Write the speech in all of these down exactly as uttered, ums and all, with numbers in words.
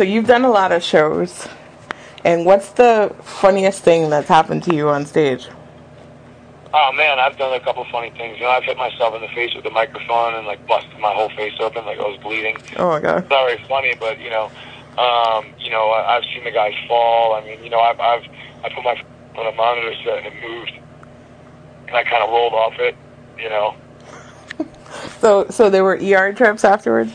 so you've done a lot of shows. And what's the funniest thing that's happened to you on stage? Oh, man, I've done a couple funny things. You know, I've hit myself in the face with the microphone and, like, busted my whole face open, like I was bleeding. Oh, my God. It's not very funny, but, you know, um, you know, I, I've seen the guy fall. I mean, you know, I've, I've I put my phone on a monitor set and it moved, and I kind of rolled off it, you know. so so there were E R trips afterwards?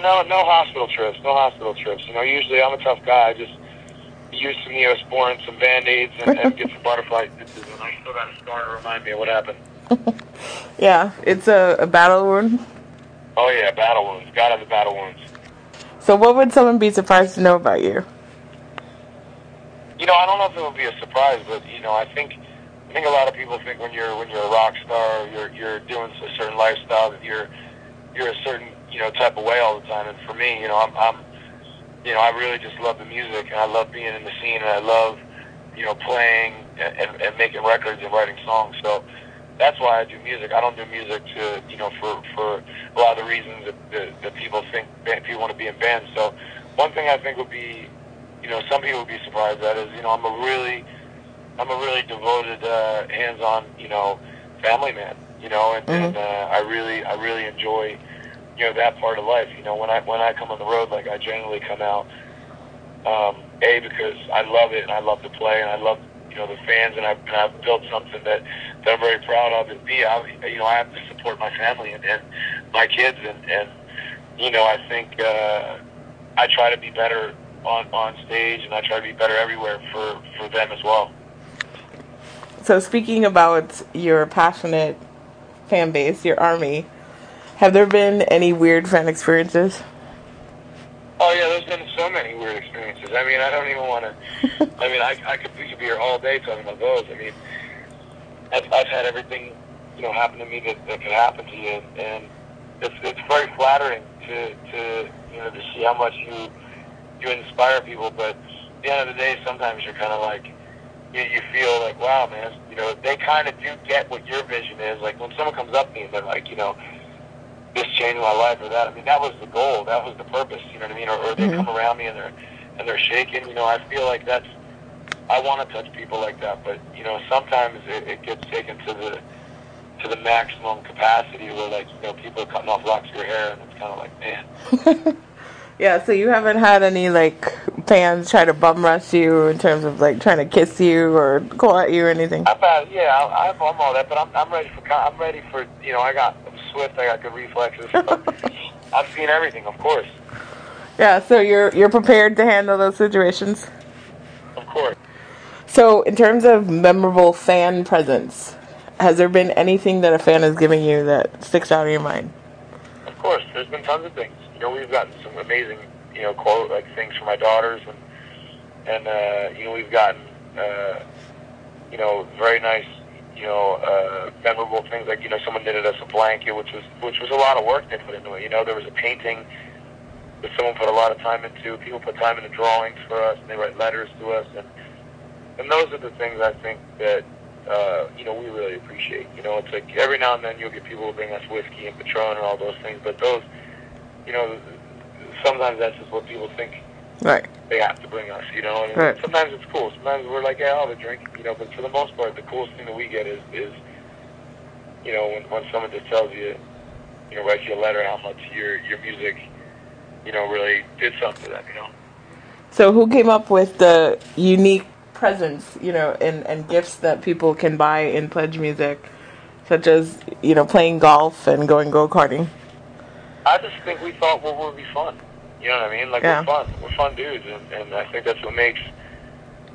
No, no hospital trips, no hospital trips. You know, usually I'm a tough guy. I just... use some Neosporin, some Band-Aids, and, and get some butterfly stitches, and I still got a scar to remind me of what happened. Yeah, it's a, a battle wound? Oh, yeah, battle wounds. Gotta have the battle wounds. So what would someone be surprised to know about you? You know, I don't know if it would be a surprise, but, you know, I think I think a lot of people think when you're when you're a rock star, you're you're doing a certain lifestyle, that you're you're a certain, you know, type of way all the time, and for me, you know, I'm... I'm You know, I really just love the music, and I love being in the scene, and I love, you know, playing and, and, and making records and writing songs. So that's why I do music. I don't do music to, you know, for for a lot of the reasons that, that, that people think people want to be in bands. So one thing I think would be, you know, some people would be surprised at is, you know, I'm a really, I'm a really devoted, uh, hands-on, you know, family man. You know, and, mm-hmm. and uh, I really, I really enjoy. You know, that part of life. You know, when I when I come on the road, like, I generally come out um, a because I love it and I love to play and I love, you know, the fans, and I've, and I've built something that, that I'm very proud of, and b I, you know, I have to support my family and, and my kids, and, and you know, I think uh, I try to be better on, on stage, and I try to be better everywhere for, for them as well. So speaking about your passionate fan base, your army, have there been any weird fan experiences? Oh, yeah, there's been so many weird experiences. I mean, I don't even want to... I mean, I, I could, we could be here all day talking about those. I mean, I've, I've had everything, you know, happen to me that, that could happen to you, and it's it's very flattering to, to you know, to see how much you you inspire people, but at the end of the day, sometimes you're kind of like, you, you feel like, wow, man, you know, they kind of do get what your vision is. Like, when someone comes up to me and they're like, you know, this changed my life or that. I mean, that was the goal. That was the purpose. You know what I mean? Or, or they mm-hmm. come around me and they're and they're shaking. You know, I feel like that's. I want to touch people like that, but you know, sometimes it, it gets taken to the to the maximum capacity where, like, you know, people are cutting off locks of your hair, and it's kind of like, man. Yeah. So you haven't had any, like, fans try to bum rush you in terms of, like, trying to kiss you or claw at you or anything? I've had, yeah, I, I'm all that, but I'm I'm ready for I'm ready for you know I got. Swift, I got good reflexes. I've seen everything, of course. Yeah, so you're you're prepared to handle those situations? Of course. So, in terms of memorable fan presence, has there been anything that a fan has given you that sticks out in your mind? Of course, there's been tons of things. You know, we've gotten some amazing, you know, quote like things from my daughters, and and uh, you know, we've gotten uh, you know, very nice. You know, uh, memorable things like, you know, someone knitted us a blanket, which was which was a lot of work they put into it. You know, there was a painting that someone put a lot of time into. People put time into drawings for us, and they write letters to us, and and those are the things I think that uh, you know, we really appreciate. You know, it's like every now and then you'll get people who bring us whiskey and Patron and all those things, but those, you know, sometimes that's just what people think. Right. They have to bring us, you know, and right. Sometimes it's cool. Sometimes we're like, yeah, I'll have a drink, you know, but for the most part, the coolest thing that we get is, is you know, when, when someone just tells you, you know, writes you a letter, how much your, your music, you know, really did something to them, you know. So who came up with the unique presents, you know, and, and gifts that people can buy in Pledge Music, such as, you know, playing golf and going go-karting? I just think we thought what would be fun. You know what I mean? Like, yeah. We're fun. We're fun dudes, and, and I think that's what makes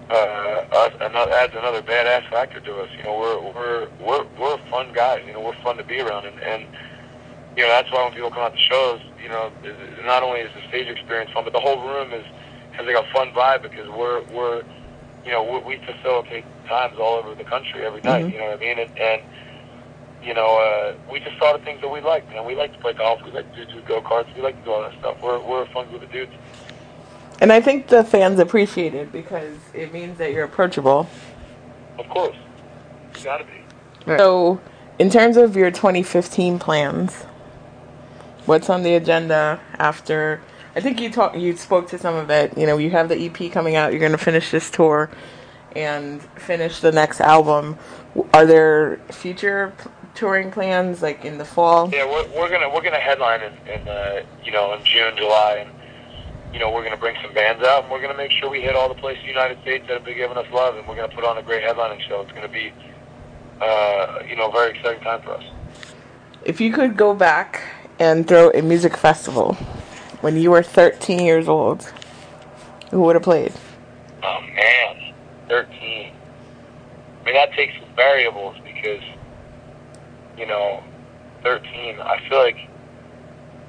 uh, us another, adds another badass factor to us. You know, we're we're we're we're fun guys. You know, we're fun to be around, and, and you know, that's why when people come out to shows, you know, not only is the stage experience fun, but the whole room is has like a fun vibe because we're we're you know we're, we facilitate times all over the country every night. Mm-hmm. You know what I mean? And, and you know, uh, we just saw the things that we liked, man. We like to play golf. We like to do go-karts. We like to do all that stuff. We're we're a fun group of dudes. And I think the fans appreciate it because it means that you're approachable. Of course. You gotta be. Right. So, in terms of your twenty fifteen plans, what's on the agenda after... I think you talk, you spoke to some of it. You know, you have the E P coming out. You're going to finish this tour and finish the next album. Are there future p- touring plans, like in the fall? Yeah, we're, we're gonna we're gonna headline in, in uh, you know, in June, July, and you know, we're gonna bring some bands out, and we're gonna make sure we hit all the places in the United States that have been giving us love, and we're gonna put on a great headlining show. It's gonna be, uh, you know, a very exciting time for us. If you could go back and throw a music festival when you were thirteen years old, who would have played? Oh man, thirteen. I mean, that takes some variables because, you know, thirteen, I feel like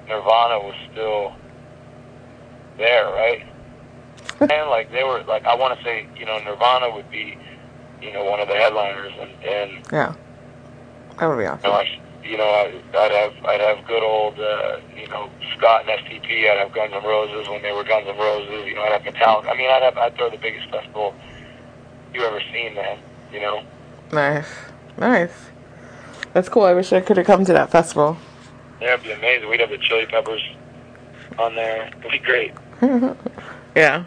Nirvana was still there, right? And like they were, like I want to say, you know, Nirvana would be, you know, one of the headliners, and, and yeah, that would be awesome. You know, You know, I'd have I'd have good old, uh, you know, Scott and S T P. I'd have Guns N' Roses when they were Guns N' Roses. You know, I'd have Metallica. I mean, I'd have I'd throw the biggest festival you ever seen, man. You know. Nice, nice. That's cool. I wish I could have come to that festival. Yeah, it'd be amazing. We'd have the Chili Peppers on there. It'd be great. Yeah.